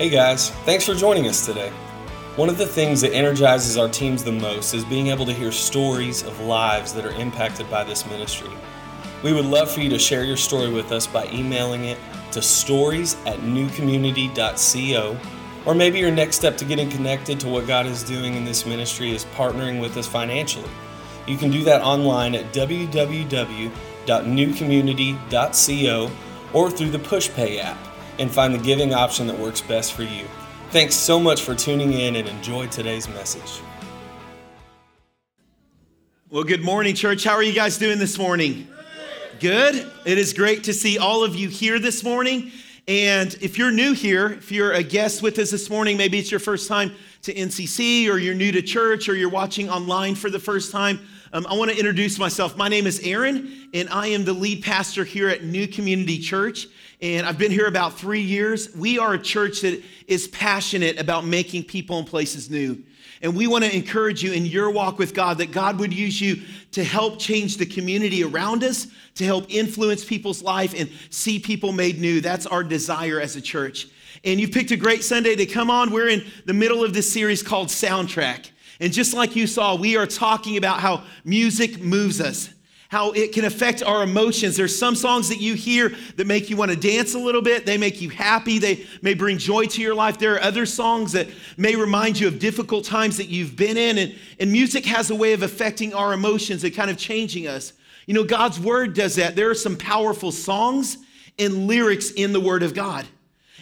Hey guys, thanks for joining us today. One of the things that energizes our teams the most is being able to hear stories of lives that are impacted by this ministry. We would love for you to share your story with us by emailing it to stories@newcommunity.co, or maybe your next step to getting connected to what God is doing in this ministry is partnering with us financially. You can do that online at www.newcommunity.co or through the PushPay app and find the giving option that works best for you. Thanks so much for tuning in and enjoy today's message. Well, good morning, church. How are you guys doing this morning? Good. It is great to see all of you here this morning. And if you're new here, if you're a guest with us this morning, maybe it's your first time to NCC or you're new to church or you're watching online for the first time, I want to introduce myself. My name is Aaron, and I am the lead pastor here at New Community Church, and I've been here about 3 years. We are a church that is passionate about making people and places new, and we want to encourage you in your walk with God that God would use you to help change the community around us, to help influence people's life and see people made new. That's our desire as a church, and you picked a great Sunday to come on. We're in the middle of this series called Soundtrack. And just like you saw, we are talking about how music moves us, how it can affect our emotions. There's some songs that you hear that make you want to dance a little bit. They make you happy. They may bring joy to your life. There are other songs that may remind you of difficult times that you've been in. And music has a way of affecting our emotions and kind of changing us. You know, God's word does that. There are some powerful songs and lyrics in the word of God.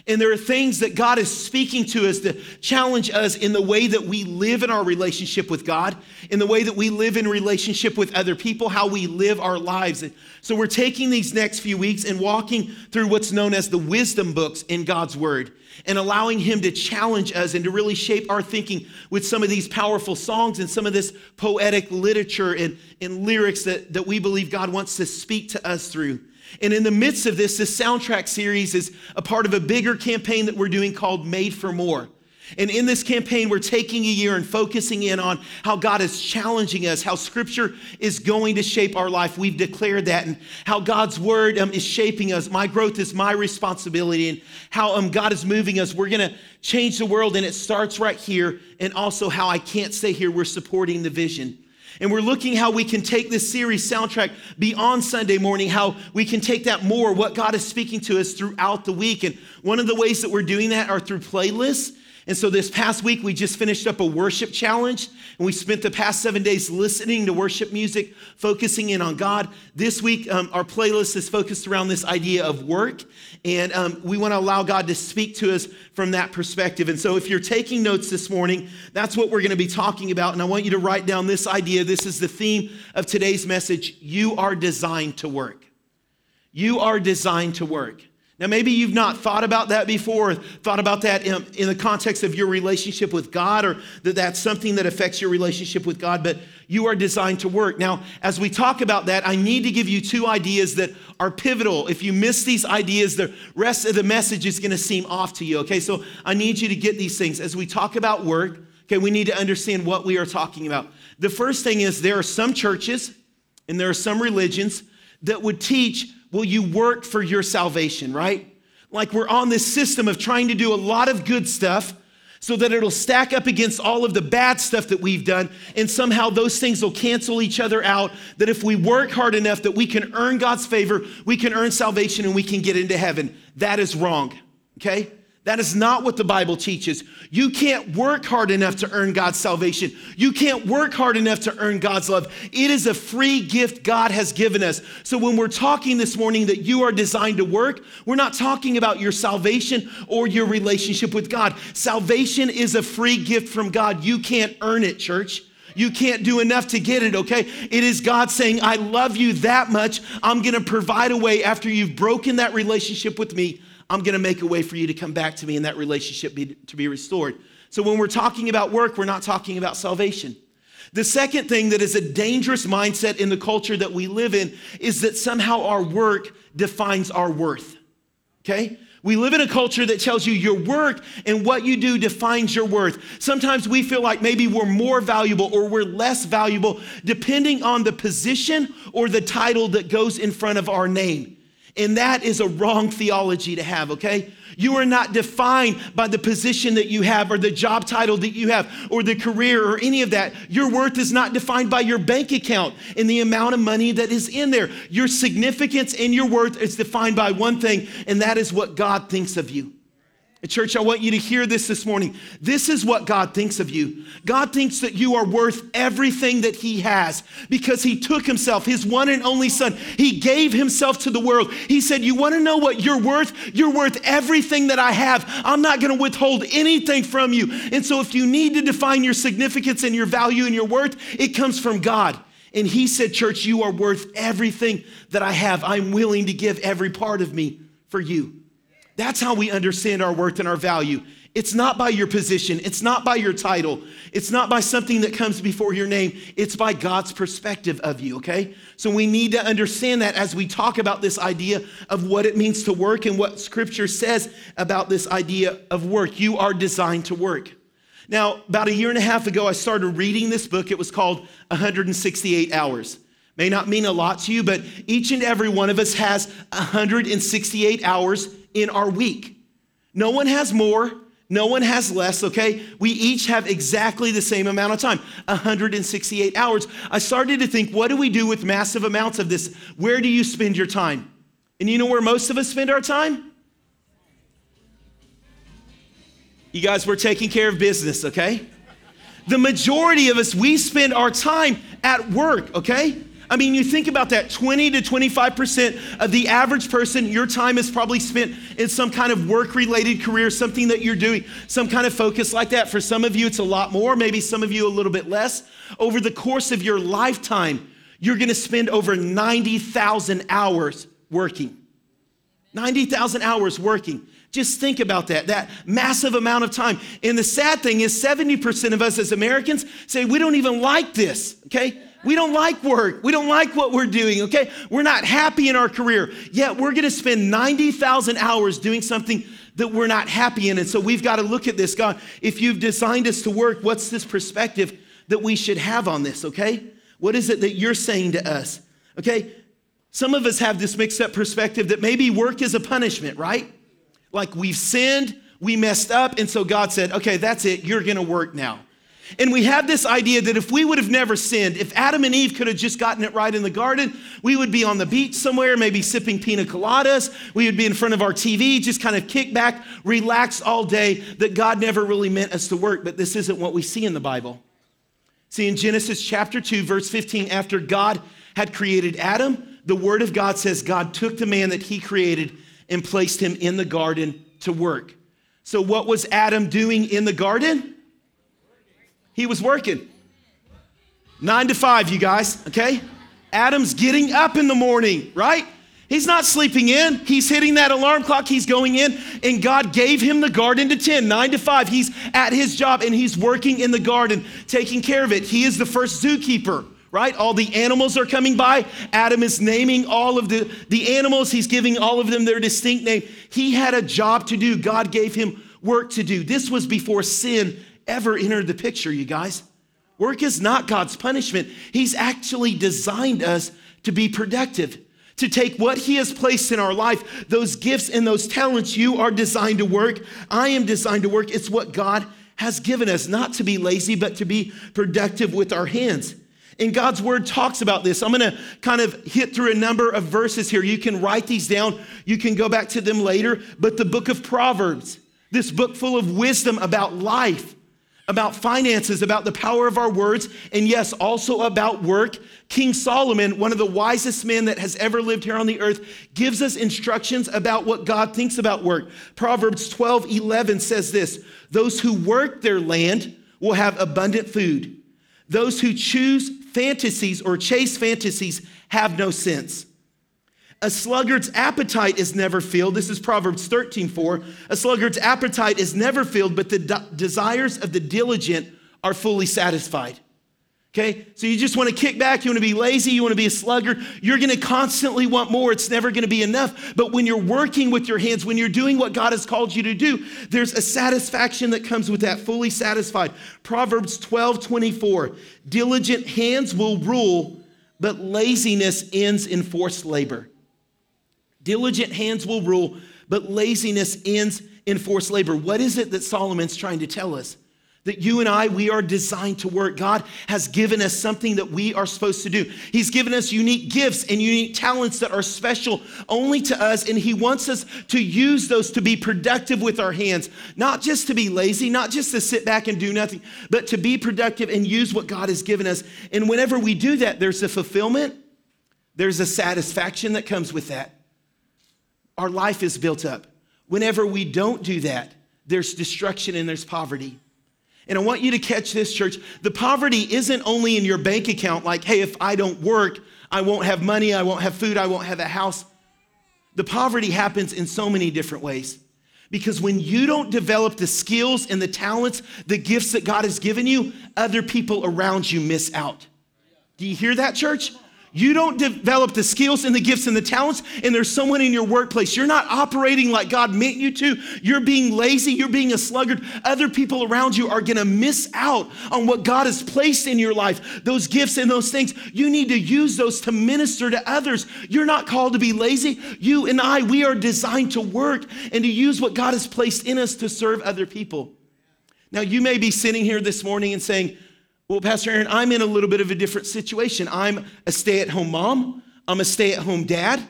And there are things that God is speaking to us to challenge us in the way that we live in our relationship with God, in the way that we live in relationship with other people, how we live our lives. And so we're taking these next few weeks and walking through what's known as the wisdom books in God's word and allowing him to challenge us and to really shape our thinking with some of these powerful songs and some of this poetic literature and lyrics that we believe God wants to speak to us through. And in the midst of this, this soundtrack series is a part of a bigger campaign that we're doing called Made for More. And in this campaign, we're taking a year and focusing in on how God is challenging us, how Scripture is going to shape our life. We've declared that, and how God's Word is shaping us. My growth is my responsibility, and how God is moving us. We're going to change the world, and it starts right here, and also how I can't stay here. We're supporting the vision. And we're looking how we can take this series Soundtrack beyond Sunday morning, how we can take that more, what God is speaking to us throughout the week. And one of the ways that we're doing that are through playlists. And so this past week, we just finished up a worship challenge, and we spent the past 7 days listening to worship music, focusing in on God. This week, our playlist is focused around this idea of work, and we want to allow God to speak to us from that perspective. And so if you're taking notes this morning, that's what we're going to be talking about, and I want you to write down this idea. This is the theme of today's message: you are designed to work. You are designed to work. Now, maybe you've not thought about that before, or thought about that in the context of your relationship with God, or that's something that affects your relationship with God, but you are designed to work. Now, as we talk about that, I need to give you two ideas that are pivotal. If you miss these ideas, the rest of the message is going to seem off to you, okay? So I need you to get these things. As we talk about work, okay, we need to understand what we are talking about. The first thing is there are some churches and there are some religions that would teach, will you work for your salvation, right? Like we're on this system of trying to do a lot of good stuff so that it'll stack up against all of the bad stuff that we've done, and somehow those things will cancel each other out, that if we work hard enough that we can earn God's favor, we can earn salvation, and we can get into heaven. That is wrong, okay? That is not what the Bible teaches. You can't work hard enough to earn God's salvation. You can't work hard enough to earn God's love. It is a free gift God has given us. So when we're talking this morning that you are designed to work, we're not talking about your salvation or your relationship with God. Salvation is a free gift from God. You can't earn it, church. You can't do enough to get it, okay? It is God saying, I love you that much. I'm going to provide a way after you've broken that relationship with me. I'm going to make a way for you to come back to me and that relationship to be restored. So when we're talking about work, we're not talking about salvation. The second thing that is a dangerous mindset in the culture that we live in is that somehow our work defines our worth, okay? We live in a culture that tells you your work and what you do defines your worth. Sometimes we feel like maybe we're more valuable or we're less valuable depending on the position or the title that goes in front of our name. And that is a wrong theology to have, okay? You are not defined by the position that you have or the job title that you have or the career or any of that. Your worth is not defined by your bank account and the amount of money that is in there. Your significance and your worth is defined by one thing, and that is what God thinks of you. Church, I want you to hear this morning. This is what God thinks of you. God thinks that you are worth everything that he has because he took himself, his one and only son. He gave himself to the world. He said, you want to know what you're worth? You're worth everything that I have. I'm not going to withhold anything from you. And so if you need to define your significance and your value and your worth, it comes from God. And he said, church, you are worth everything that I have. I'm willing to give every part of me for you. That's how we understand our worth and our value. It's not by your position. It's not by your title. It's not by something that comes before your name. It's by God's perspective of you, okay? So we need to understand that as we talk about this idea of what it means to work and what Scripture says about this idea of work. You are designed to work. Now, about a year and a half ago, I started reading this book. It was called 168 Hours. May not mean a lot to you, but each and every one of us has 168 hours in our week. No one has more, no one has less, okay? We each have exactly the same amount of time, 168 hours. I started to think, what do we do with massive amounts of this? Where do you spend your time? And you know where most of us spend our time? You guys, we're taking care of business, okay? The majority of us, we spend our time at work, okay? I mean, you think about that, 20 to 25% of the average person, your time is probably spent in some kind of work-related career, something that you're doing, some kind of focus like that. For some of you, it's a lot more, maybe some of you a little bit less. Over the course of your lifetime, you're gonna spend over 90,000 hours working. 90,000 hours working. Just think about that massive amount of time. And the sad thing is 70% of us as Americans say, we don't even like this, okay? We don't like work. We don't like what we're doing, okay? We're not happy in our career. Yet we're gonna spend 90,000 hours doing something that we're not happy in. And so we've gotta look at this. God, if you've designed us to work, what's this perspective that we should have on this, okay? What is it that you're saying to us, okay? Some of us have this mixed up perspective that maybe work is a punishment, right? Like we've sinned, we messed up, and so God said, okay, that's it, you're gonna work now. And we have this idea that if we would have never sinned, if Adam and Eve could have just gotten it right in the garden, we would be on the beach somewhere, maybe sipping pina coladas. We would be in front of our TV, just kind of kick back, relax all day, that God never really meant us to work. But this isn't what we see in the Bible. See, in Genesis chapter 2, verse 15, after God had created Adam, the Word of God says God took the man that he created and placed him in the garden to work. So what was Adam doing in the garden? He was working. 9 to 5, you guys, okay? Adam's getting up in the morning, right? He's not sleeping in. He's hitting that alarm clock. He's going in, and God gave him the garden to tend, 9 to 5. He's at his job, and he's working in the garden, taking care of it. He is the first zookeeper, right? All the animals are coming by. Adam is naming all of the animals. He's giving all of them their distinct name. He had a job to do. God gave him work to do. This was before sin ever entered the picture, you guys. Work is not God's punishment. He's actually designed us to be productive, to take what he has placed in our life, those gifts and those talents. You are designed to work. I am designed to work. It's what God has given us, not to be lazy, but to be productive with our hands. And God's word talks about this. I'm gonna kind of hit through a number of verses here. You can write these down. You can go back to them later. But the book of Proverbs, this book full of wisdom about life, about finances, about the power of our words, and yes, also about work. King Solomon, one of the wisest men that has ever lived here on the earth, gives us instructions about what God thinks about work. Proverbs 12:11 says this, those who work their land will have abundant food. Those who choose fantasies or chase fantasies have no sense. A sluggard's appetite is never filled. This is Proverbs 13:4. A sluggard's appetite is never filled, but the desires of the diligent are fully satisfied. Okay, so you just wanna kick back, you wanna be lazy, you wanna be a sluggard, you're gonna constantly want more, it's never gonna be enough. But when you're working with your hands, when you're doing what God has called you to do, there's a satisfaction that comes with that, fully satisfied. Proverbs 12:24, diligent hands will rule, but laziness ends in forced labor. Diligent hands will rule, but laziness ends in forced labor. What is it that Solomon's trying to tell us? That you and I, we are designed to work. God has given us something that we are supposed to do. He's given us unique gifts and unique talents that are special only to us, and he wants us to use those to be productive with our hands, not just to be lazy, not just to sit back and do nothing, but to be productive and use what God has given us. And whenever we do that, there's a fulfillment, there's a satisfaction that comes with that. Our life is built up. Whenever we don't do that, there's destruction and there's poverty. And I want you to catch this, church. The poverty isn't only in your bank account, like, hey, if I don't work, I won't have money, I won't have food, I won't have a house. The poverty happens in so many different ways. Because when you don't develop the skills and the talents, the gifts that God has given you, other people around you miss out. Do you hear that, church? You don't develop the skills and the gifts and the talents, and there's someone in your workplace. You're not operating like God meant you to. You're being lazy. You're being a sluggard. Other people around you are going to miss out on what God has placed in your life, those gifts and those things. You need to use those to minister to others. You're not called to be lazy. You and I, we are designed to work and to use what God has placed in us to serve other people. Now, you may be sitting here this morning and saying, well, Pastor Aaron, I'm in a little bit of a different situation. I'm a stay-at-home mom. I'm a stay-at-home dad,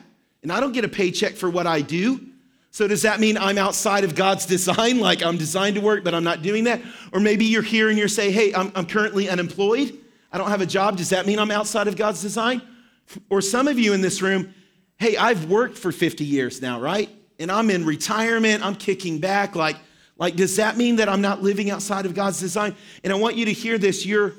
and I don't get a paycheck for what I do. So does that mean I'm outside of God's design? Like I'm designed to work, but I'm not doing that? Or maybe you're here and you're saying, hey, I'm currently unemployed. I don't have a job. Does that mean I'm outside of God's design? Or some of you in this room, hey, I've worked for 50 years now, right? And I'm in retirement. I'm kicking back like, does that mean that I'm not living outside of God's design? And I want you to hear this, your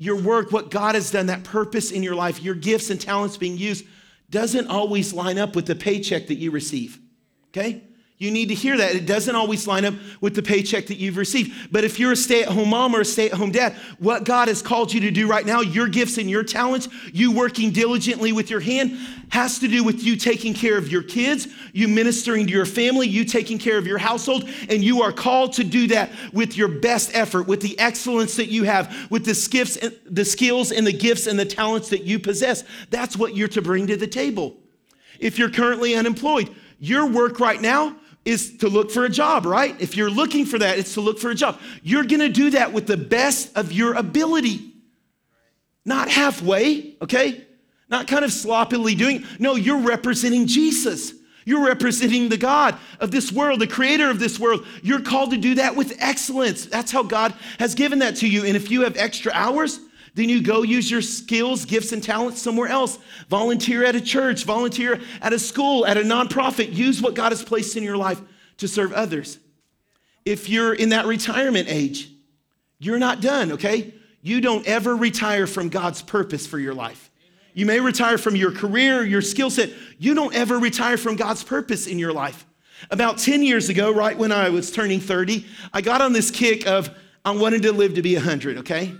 work, what God has done, that purpose in your life, your gifts and talents being used doesn't always line up with the paycheck that you receive, okay? You need to hear that. It doesn't always line up with the paycheck that you've received. But if you're a stay-at-home mom or a stay-at-home dad, what God has called you to do right now, your gifts and your talents, you working diligently with your hand, has to do with you taking care of your kids, you ministering to your family, you taking care of your household, and you are called to do that with your best effort, with the excellence that you have, with the skills and the gifts and the talents that you possess. That's what you're to bring to the table. If you're currently unemployed, your work right now is to look for a job, right? If you're looking for that, it's to look for a job. You're gonna do that with the best of your ability. Not halfway, okay? Not kind of sloppily doing. No, you're representing Jesus. You're representing the God of this world, the creator of this world. You're called to do that with excellence. That's how God has given that to you. And if you have extra hours, then you go use your skills, gifts, and talents somewhere else. Volunteer at a church, volunteer at a school, at a nonprofit. Use what God has placed in your life to serve others. If you're in that retirement age, you're not done, okay? You don't ever retire from God's purpose for your life. You may retire from your career, your skill set. You don't ever retire from God's purpose in your life. About 10 years ago, right when I was turning 30, I got on this kick of I wanted to live to be 100, okay?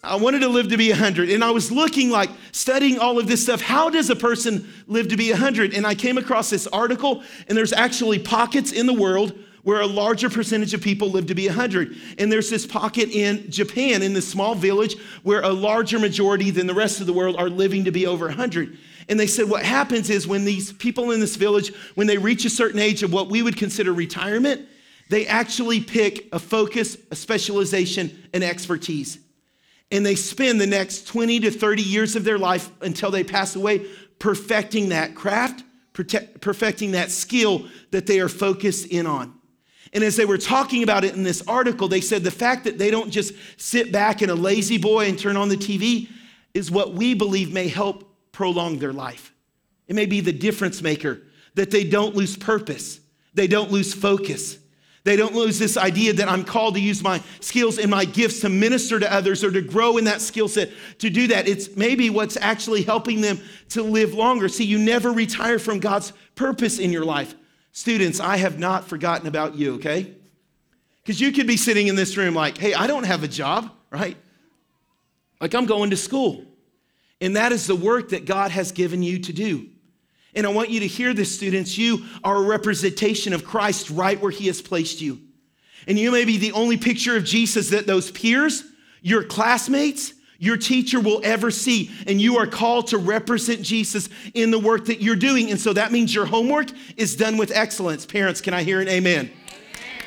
I wanted to live to be 100, and I was looking like studying all of this stuff. How does a person live to be 100? And I came across this article, and there's actually pockets in the world where a larger percentage of people live to be 100. And there's this pocket in Japan, in this small village, where a larger majority than the rest of the world are living to be over 100. And they said what happens is when these people in this village, when they reach a certain age of what we would consider retirement, they actually pick a focus, a specialization, and expertise. And they spend the next 20 to 30 years of their life until they pass away perfecting that craft, perfecting that skill that they are focused in on. And as they were talking about it in this article, they said the fact that they don't just sit back in a lazy boy and turn on the TV is what we believe may help prolong their life. It may be the difference maker that they don't lose purpose, they don't lose focus. They don't lose this idea that I'm called to use my skills and my gifts to minister to others or to grow in that skill set. To do that, it's maybe what's actually helping them to live longer. See, you never retire from God's purpose in your life. Students, I have not forgotten about you, okay? Because you could be sitting in this room like, hey, I don't have a job, right? Like I'm going to school. And that is the work that God has given you to do. And I want you to hear this, students. You are a representation of Christ right where he has placed you. And you may be the only picture of Jesus that those peers, your classmates, your teacher will ever see. And you are called to represent Jesus in the work that you're doing. And so that means your homework is done with excellence. Parents, can I hear an amen?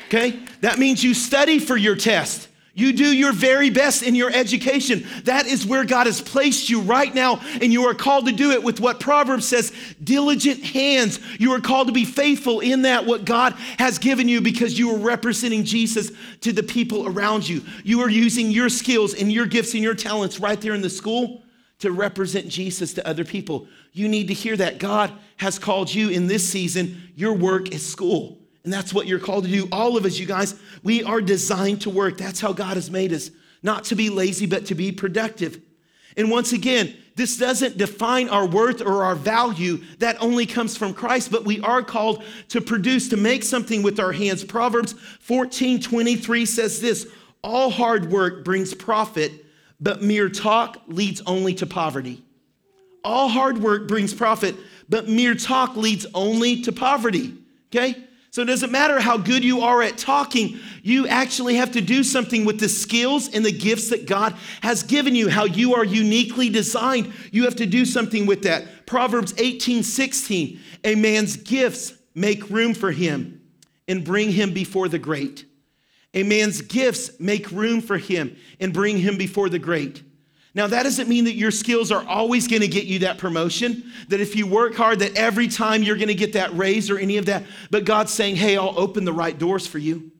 Okay, that means you study for your test. You do your very best in your education. That is where God has placed you right now, and you are called to do it with what Proverbs says, diligent hands. You are called to be faithful in that, what God has given you, because you are representing Jesus to the people around you. You are using your skills and your gifts and your talents right there in the school to represent Jesus to other people. You need to hear that. God has called you in this season. Your work is school. And that's what you're called to do. All of us, you guys, we are designed to work. That's how God has made us. Not to be lazy, but to be productive. And once again, this doesn't define our worth or our value. That only comes from Christ, but we are called to produce, to make something with our hands. Proverbs 14:23 says this, all hard work brings profit, but mere talk leads only to poverty. All hard work brings profit, but mere talk leads only to poverty, okay? So it doesn't matter how good you are at talking, you actually have to do something with the skills and the gifts that God has given you, how you are uniquely designed. You have to do something with that. Proverbs 18:16, a man's gifts make room for him and bring him before the great. A man's gifts make room for him and bring him before the great. Now, that doesn't mean that your skills are always going to get you that promotion, that if you work hard, that every time you're going to get that raise or any of that. But God's saying, hey, I'll open the right doors for you.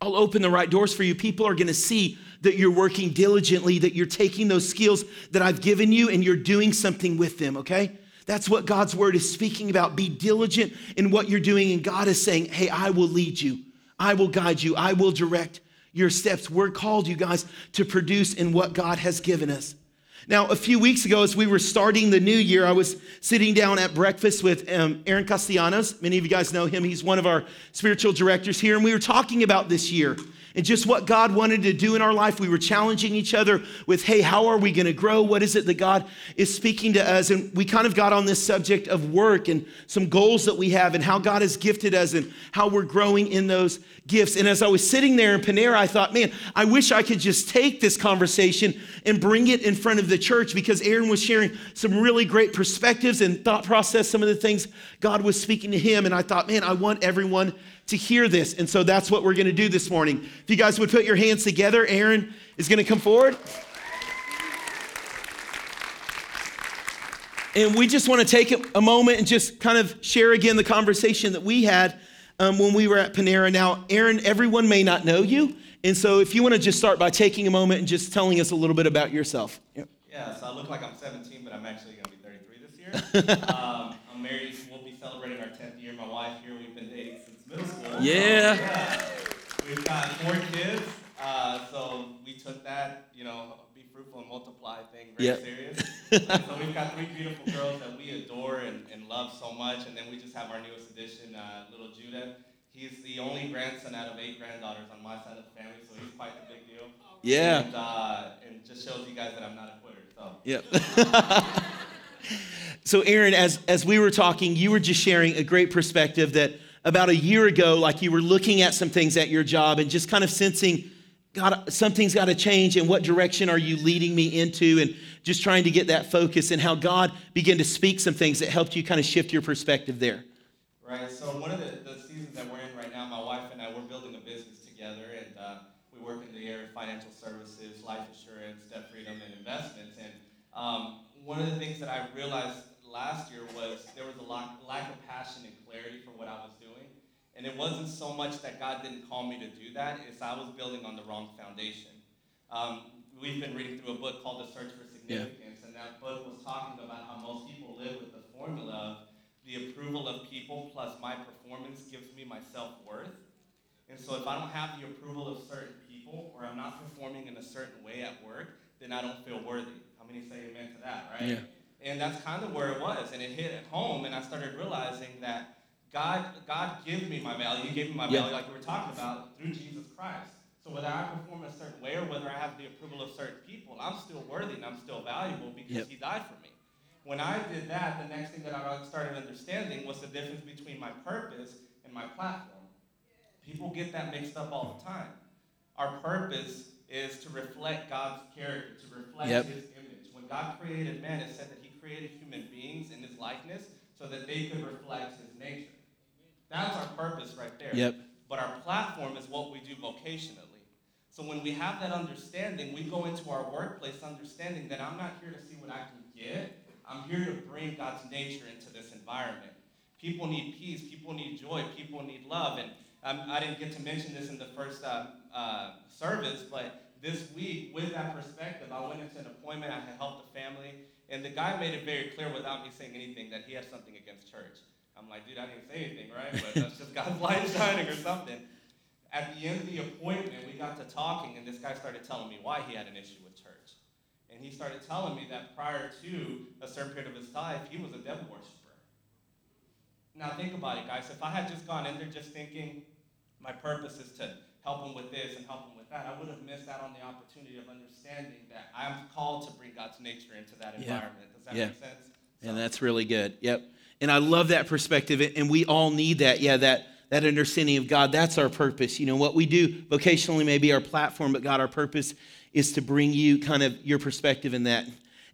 I'll open the right doors for you. People are going to see that you're working diligently, that you're taking those skills that I've given you and you're doing something with them, okay? That's what God's word is speaking about. Be diligent in what you're doing. And God is saying, hey, I will lead you. I will guide you. I will direct your steps. We're called, you guys, to produce in what God has given us. Now, a few weeks ago, as we were starting the new year, I was sitting down at breakfast with Aaron Castellanos. Many of you guys know him. He's one of our spiritual directors here. And we were talking about this year and just what God wanted to do in our life. We were challenging each other with, hey, how are we going to grow? What is it that God is speaking to us? And we kind of got on this subject of work and some goals that we have and how God has gifted us and how we're growing in those gifts. And as I was sitting there in Panera, I thought, man, I wish I could just take this conversation and bring it in front of the church, because Aaron was sharing some really great perspectives and thought process, some of the things God was speaking to him. And I thought, man, I want everyone to hear this. And so that's what we're going to do this morning. If you guys would put your hands together, Aaron is going to come forward. And we just want to take a moment and just kind of share again the conversation that we had when we were at Panera. Now, Aaron, everyone may not know you. And so if you want to just start by taking a moment and just telling us a little bit about yourself. Yep. Yeah, so I look like I'm 17, but I'm actually going to be 33 this year. I'm married. We'll be celebrating our 10th year. My wife here, we've been dating since middle school. Yeah. We've got 4 kids, so we took that, you know, be fruitful and multiply thing very serious. So we've got 3 beautiful girls that we adore and love so much, and then we just have our newest addition, little Judah. He's the only grandson out of 8 granddaughters on my side of the family, so he's quite the big deal. Yeah. And just shows you guys that I'm not a quitter, so. Yeah. So Aaron, as we were talking, you were just sharing a great perspective that about a year ago, like you were looking at some things at your job and just kind of sensing, God, something's got to change, and what direction are you leading me into, and just trying to get that focus, and how God began to speak some things that helped you kind of shift your perspective there. Right, so one of the seasons that we're in right now, my wife and I, we're building a business together, and we work in the area of financial services, life insurance, debt freedom, and investments, and one of the things that I realized last year was there was a lack of passion and clarity for what I was doing. And it wasn't so much that God didn't call me to do that, it's I was building on the wrong foundation. We've been reading through a book called The Search for Significance, and that book was talking about how most people live with the formula of the approval of people plus my performance gives me my self-worth. And so if I don't have the approval of certain people, or I'm not performing in a certain way at work, then I don't feel worthy. How many say amen to that, right? Yeah. And that's kind of where it was, and it hit at home, and I started realizing that God gave me my value. He gave me my value, like we were talking about, through Jesus Christ. So whether I perform a certain way or whether I have the approval of certain people, I'm still worthy and I'm still valuable because He died for me. When I did that, the next thing that I started understanding was the difference between my purpose and my platform. People get that mixed up all the time. Our purpose is to reflect God's character, to reflect his image. When God created man, it said that he created human beings in his likeness so that they could reflect his nature. That's our purpose right there. Yep. But our platform is what we do vocationally. So when we have that understanding, we go into our workplace understanding that I'm not here to see what I can get. I'm here to bring God's nature into this environment. People need peace. People need joy. People need love. And I didn't get to mention this in the first service, but this week, with that perspective, I went into an appointment. I had helped a family, and the guy made it very clear without me saying anything that he had something against church. I'm like, dude, I didn't say anything, right? But that's just God's light shining or something. At the end of the appointment, we got to talking, and this guy started telling me why he had an issue with church. And he started telling me that prior to a certain period of his life, he was a devil worshiper. Now think about it, guys. If I had just gone in there just thinking my purpose is to help him with this and help him with that, I would have missed out on the opportunity of understanding that I'm called to bring God's nature into that environment. Does that make sense? And that's really good. Yep. And I love that perspective, and we all need that. Yeah, that understanding of God. That's our purpose. You know, what we do vocationally may be our platform, but God, our purpose is to bring you kind of your perspective in that.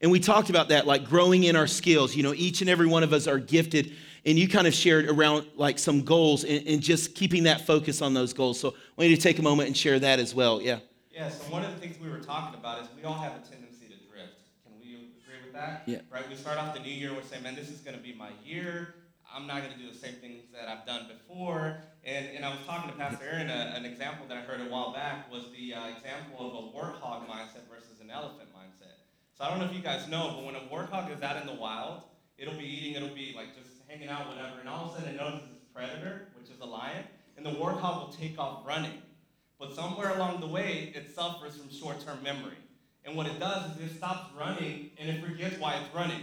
And we talked about that, like growing in our skills. You know, each and every one of us are gifted. And you kind of shared around like some goals and just keeping that focus on those goals. So I want you to take a moment and share that as well. Yeah. Yeah. So one of the things we were talking about is we all have a tendency to drift. Can we agree with that? Yeah. Right. We start off the new year. We're saying, man, this is going to be my year. I'm not going to do the same things that I've done before. And I was talking to Pastor Aaron. An example that I heard a while back was the example of a warthog mindset versus an elephant mindset. So I don't know if you guys know, but when a warthog is out in the wild, it'll be eating. It'll be like just hanging out, whatever, and all of a sudden it notices its predator, which is a lion, and the warthog will take off running. But somewhere along the way, it suffers from short-term memory. And what it does is it stops running, and it forgets why it's running.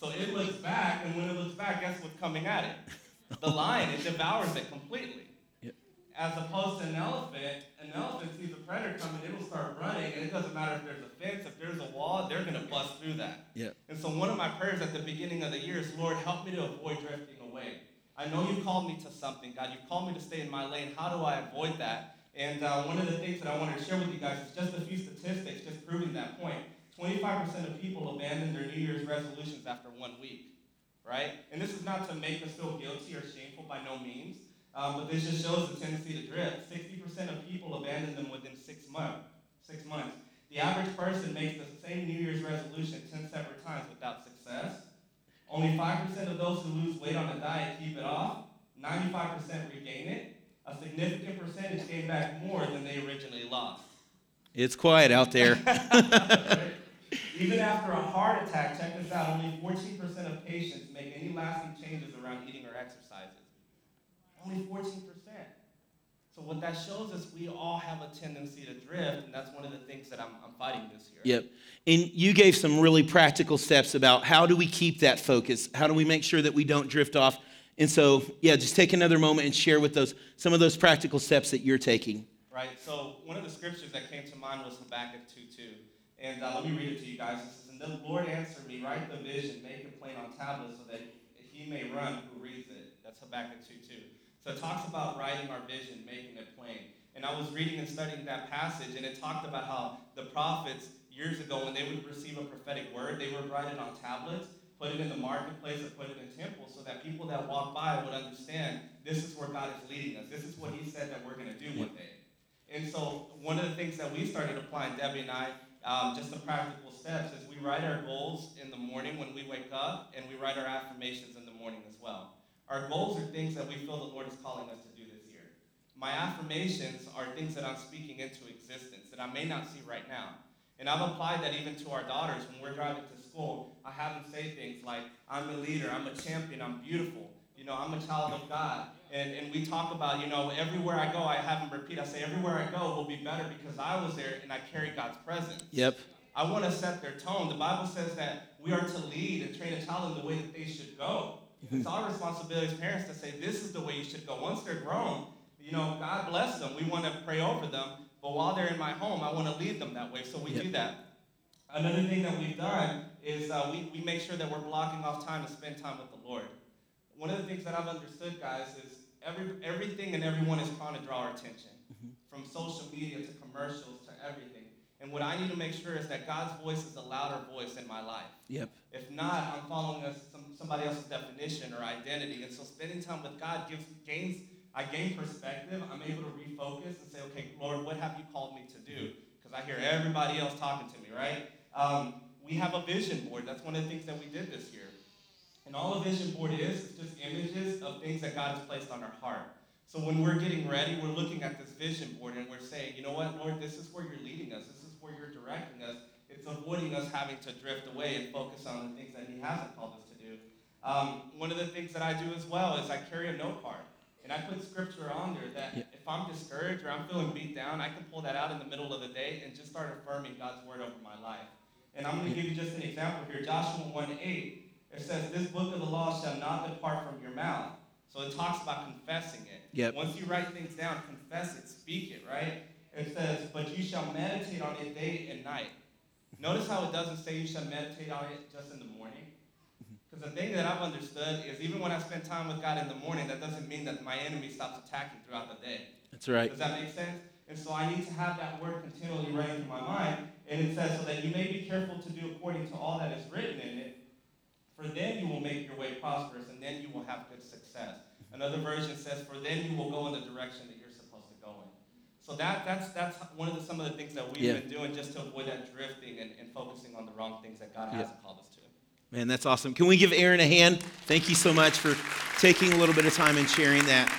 So it looks back, and when it looks back, guess what's coming at it? The lion. It devours it completely. Yep. As opposed to an elephant sees a predator coming, it'll start running, and it doesn't matter if there's a fence, if there's a wall, they're going to bust through that. Yep. And so one of my prayers at the beginning of the year is, Lord, help me to avoid drifting away. I know you called me to something, God. You called me to stay in my lane. How do I avoid that? And one of the things that I wanted to share with you guys is just a few statistics just proving that point. 25% of people abandon their New Year's resolutions after 1 week, right? And this is not to make us feel guilty or shameful by no means, but this just shows the tendency to drift. 60% of people abandon them within 6 months. The average person makes the same New Year's resolution 10 separate times without success. Only 5% of those who lose weight on a diet keep it off. 95% regain it. A significant percentage gain back more than they originally lost. It's quiet out there. Even after a heart attack, check this out, only 14% of patients make any lasting changes around eating or exercises. Only 14%. So what that shows us, we all have a tendency to drift, and that's one of the things that I'm fighting this year. Yep. And you gave some really practical steps about how do we keep that focus? How do we make sure that we don't drift off? And so, yeah, just take another moment and share with those some of those practical steps that you're taking. Right. So one of the scriptures that came to mind was Habakkuk 2:2. And let me read it to you guys. It says, "And the Lord answered me, write the vision, make it plain on tablets so that he may run who reads it." That's Habakkuk 2:2. So it talks about writing our vision, making it plain. And I was reading and studying that passage, and it talked about how the prophets years ago, when they would receive a prophetic word, they would write it on tablets, put it in the marketplace, or put it in temples so that people that walked by would understand this is where God is leading us. This is what he said that we're going to do one day. And so one of the things that we started applying, Debbie and I, just some practical steps, is we write our goals in the morning when we wake up, and we write our affirmations in the morning as well. Our goals are things that we feel the Lord is calling us to do this year. My affirmations are things that I'm speaking into existence that I may not see right now. And I've applied that even to our daughters. When we're driving to school, I have them say things like, I'm a leader, I'm a champion, I'm beautiful, you know, I'm a child of God. And we talk about, you know, everywhere I go, I have them repeat. I say, everywhere I go will be better because I was there and I carry God's presence. Yep. I want to set their tone. The Bible says that we are to lead and train a child in the way that they should go. It's our responsibility as parents to say, this is the way you should go. Once they're grown, you know, God bless them. We want to pray over them. But while they're in my home, I want to lead them that way. So we do that. Another thing that we've done is we make sure that we're blocking off time to spend time with the Lord. One of the things that I've understood, guys, is everything and everyone is trying to draw our attention. from social media to commercials to everything. And what I need to make sure is that God's voice is a louder voice in my life. Yep. If not, I'm following somebody else's definition or identity. And so spending time with God gains perspective. I'm able to refocus and say, okay, Lord, what have you called me to do? Because I hear everybody else talking to me, right? We have a vision board. That's one of the things that we did this year. And all a vision board is just images of things that God has placed on our heart. So when we're getting ready, we're looking at this vision board and we're saying, you know what, Lord, this is where you're leading us. This is where you're directing us. It's avoiding us having to drift away and focus on the things that he hasn't called us to do. One of the things that I do as well is I carry a note card. And I put scripture on there that if I'm discouraged or I'm feeling beat down, I can pull that out in the middle of the day and just start affirming God's word over my life. And I'm going to give you just an example here. Joshua 1:8, it says, this book of the law shall not depart from your mouth. So it talks about confessing it. Yep. Once you write things down, confess it, speak it, right? It says, but you shall meditate on it day and night. Notice how it doesn't say you shall meditate on it just in the morning. Because the thing that I've understood is even when I spend time with God in the morning, that doesn't mean that my enemy stops attacking throughout the day. That's right. Does that make sense? And so I need to have that word continually running through my mind. And it says, so that you may be careful to do according to all that is written in it, for then you will make your way prosperous, and then you will have good success. Another version says, for then you will go in the direction that you're supposed to go in. So that's one of some of the things that we've been doing just to avoid that drifting and focusing on the wrong things that God hasn't called us to. Man, that's awesome. Can we give Aaron a hand? Thank you so much for taking a little bit of time and sharing that.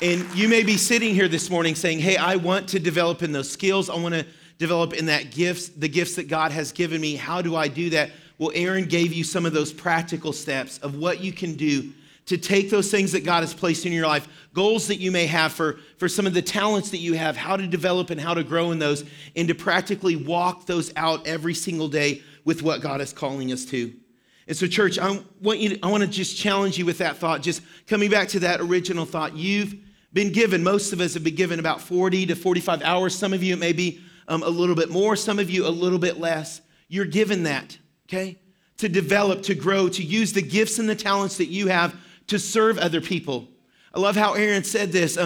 And you may be sitting here this morning saying, hey, I want to develop in those skills. I want to develop in the gifts that God has given me. How do I do that? Well, Aaron gave you some of those practical steps of what you can do to take those things that God has placed in your life, goals that you may have for some of the talents that you have, how to develop and how to grow in those, and to practically walk those out every single day with what God is calling us to. And so church, I want to just challenge you with that thought, just coming back to that original thought. You've been given, most of us have been given about 40 to 45 hours. Some of you it may be a little bit more, some of you a little bit less. You're given that, okay? To develop, to grow, to use the gifts and the talents that you have to serve other people. I love how Aaron said this.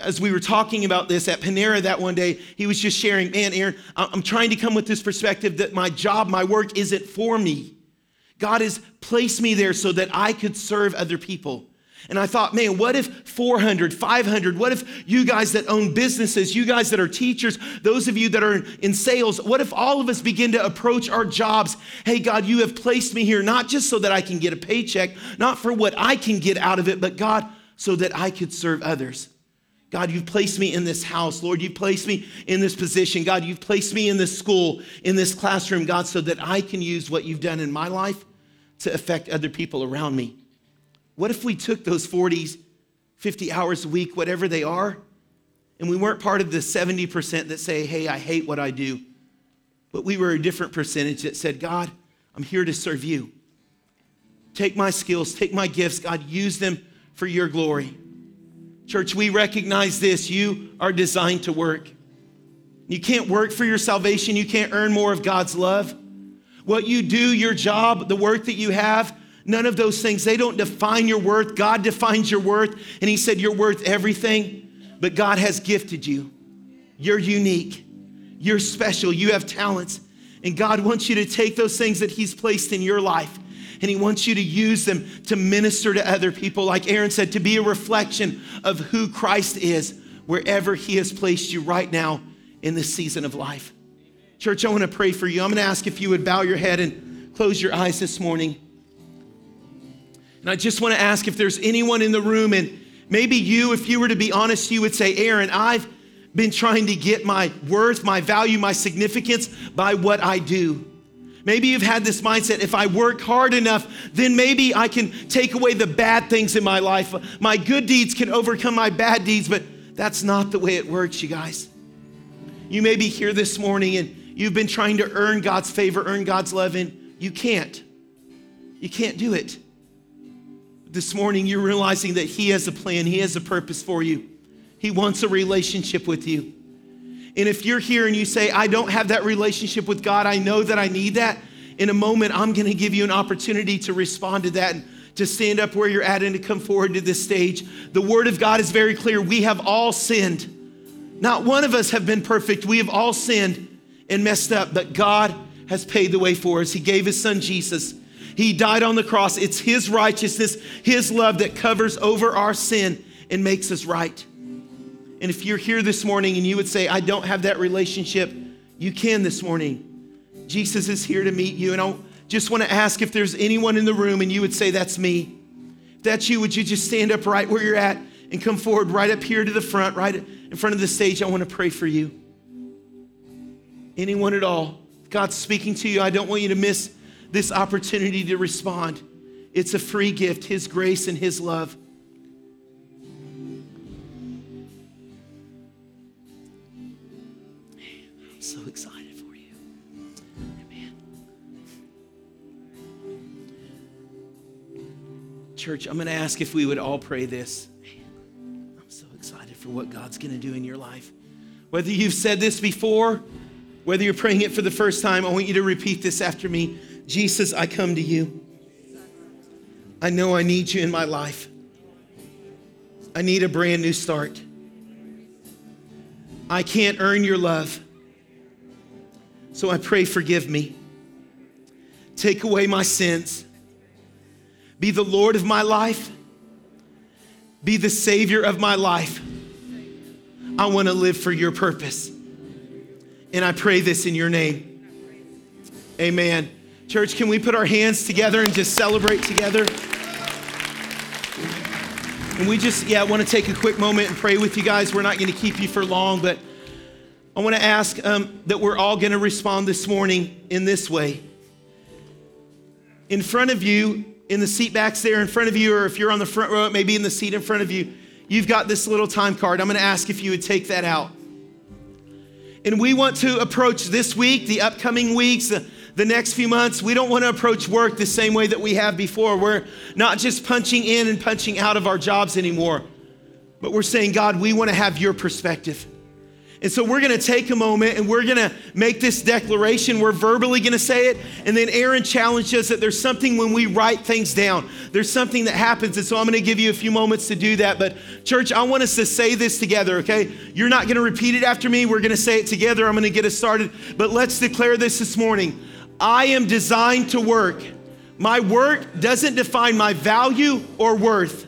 As we were talking about this at Panera that one day, he was just sharing, man, Aaron, I'm trying to come with this perspective that my job, my work isn't for me. God has placed me there so that I could serve other people. And I thought, man, what if 400, 500, what if you guys that own businesses, you guys that are teachers, those of you that are in sales, what if all of us begin to approach our jobs? Hey, God, you have placed me here, not just so that I can get a paycheck, not for what I can get out of it, but God, so that I could serve others. God, you've placed me in this house. Lord, you've placed me in this position. God, you've placed me in this school, in this classroom, God, so that I can use what you've done in my life to affect other people around me. What if we took those 40, 50 hours a week, whatever they are, and we weren't part of the 70% that say, hey, I hate what I do, but we were a different percentage that said, God, I'm here to serve you. Take my skills, take my gifts, God, use them for your glory. Church, we recognize this. You are designed to work. You can't work for your salvation. You can't earn more of God's love. What you do, your job, the work that you have, none of those things, they don't define your worth. God defines your worth. And he said, you're worth everything, but God has gifted you. You're unique. You're special. You have talents. And God wants you to take those things that he's placed in your life, and he wants you to use them to minister to other people. Like Aaron said, to be a reflection of who Christ is wherever he has placed you right now in this season of life. Church, I want to pray for you. I'm going to ask if you would bow your head and close your eyes this morning. And I just want to ask if there's anyone in the room, and maybe you, if you were to be honest, you would say, Aaron, I've been trying to get my worth, my value, my significance by what I do. Maybe you've had this mindset, if I work hard enough, then maybe I can take away the bad things in my life. My good deeds can overcome my bad deeds, but that's not the way it works, you guys. You may be here this morning and you've been trying to earn God's favor, earn God's love, and you can't. You can't do it. This morning, you're realizing that he has a plan. He has a purpose for you. He wants a relationship with you. And if you're here and you say, I don't have that relationship with God, I know that I need that, in a moment, I'm going to give you an opportunity to respond to that and to stand up where you're at and to come forward to this stage. The word of God is very clear. We have all sinned. Not one of us have been perfect. We have all sinned and messed up, but God has paid the way for us. He gave his son Jesus. He died on the cross. It's his righteousness, his love that covers over our sin and makes us right. And if you're here this morning and you would say, I don't have that relationship, you can this morning. Jesus is here to meet you. And I just want to ask if there's anyone in the room and you would say, that's me. If that's you, would you just stand up right where you're at and come forward right up here to the front, right in front of the stage. I want to pray for you. Anyone at all. God's speaking to you. I don't want you to miss this opportunity to respond. It's a free gift, his grace and his love. So excited for you. Amen. Church, I'm going to ask if we would all pray this. Man, I'm so excited for what God's going to do in your life. Whether you've said this before, whether you're praying it for the first time, I want you to repeat this after me. Jesus, I come to you. I know I need you in my life. I need a brand new start. I can't earn your love. So I pray, forgive me. Take away my sins. Be the Lord of my life. Be the Savior of my life. I want to live for your purpose. And I pray this in your name. Amen. Church, can we put our hands together and just celebrate together? And we just, I want to take a quick moment and pray with you guys. We're not going to keep you for long, but I want to ask that we're all going to respond this morning in this way. In front of you, in the seat backs there in front of you, or if you're on the front row, it may be in the seat in front of you, you've got this little time card. I'm going to ask if you would take that out. And we want to approach this week, the upcoming weeks, the next few months. We don't want to approach work the same way that we have before. We're not just punching in and punching out of our jobs anymore, but we're saying, God, we want to have your perspective. And so we're gonna take a moment and we're gonna make this declaration. We're verbally gonna say it. And then Aaron challenged us that there's something when we write things down, there's something that happens. And so I'm gonna give you a few moments to do that. But church, I want us to say this together, okay? You're not gonna repeat it after me. We're gonna say it together. I'm gonna get us started. But let's declare this morning. I am designed to work. My work doesn't define my value or worth.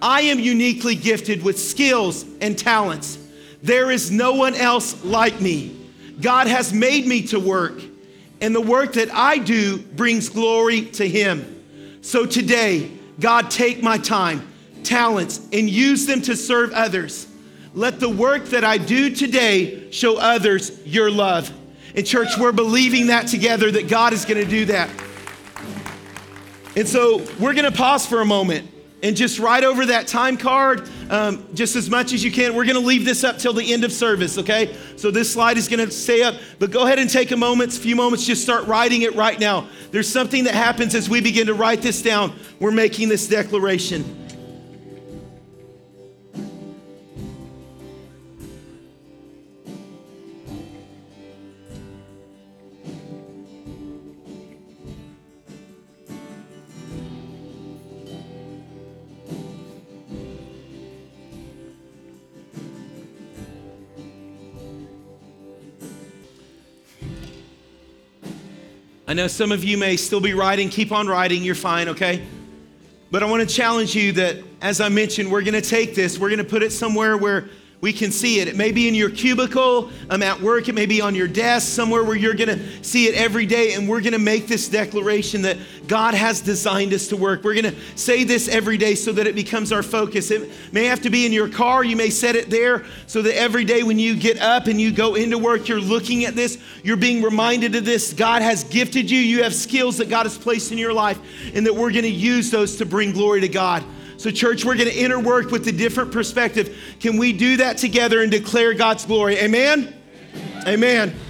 I am uniquely gifted with skills and talents. There is no one else like me. God has made me to work, and the work that I do brings glory to him. So today, God, take my time, talents, and use them to serve others. Let the work that I do today show others your love. And church, we're believing that together, that God is gonna do that. And so we're gonna pause for a moment. And just write over that time card just as much as you can. We're gonna leave this up till the end of service, okay? So this slide is gonna stay up, but go ahead and take a few moments, just start writing it right now. There's something that happens as we begin to write this down. We're making this declaration. I know some of you may still be writing, keep on writing, you're fine, okay? But I wanna challenge you that, as I mentioned, we're gonna take this, we're gonna put it somewhere where we can see it. It may be in your cubicle, at work, it may be on your desk, somewhere where you're gonna see it every day, and we're gonna make this declaration that God has designed us to work. We're gonna say this every day so that it becomes our focus. It may have to be in your car, you may set it there, so that every day when you get up and you go into work, you're looking at this, you're being reminded of this. God has gifted you, you have skills that God has placed in your life, and that we're gonna use those to bring glory to God. So church, we're gonna interwork with a different perspective. Can we do that together and declare God's glory? Amen? Amen.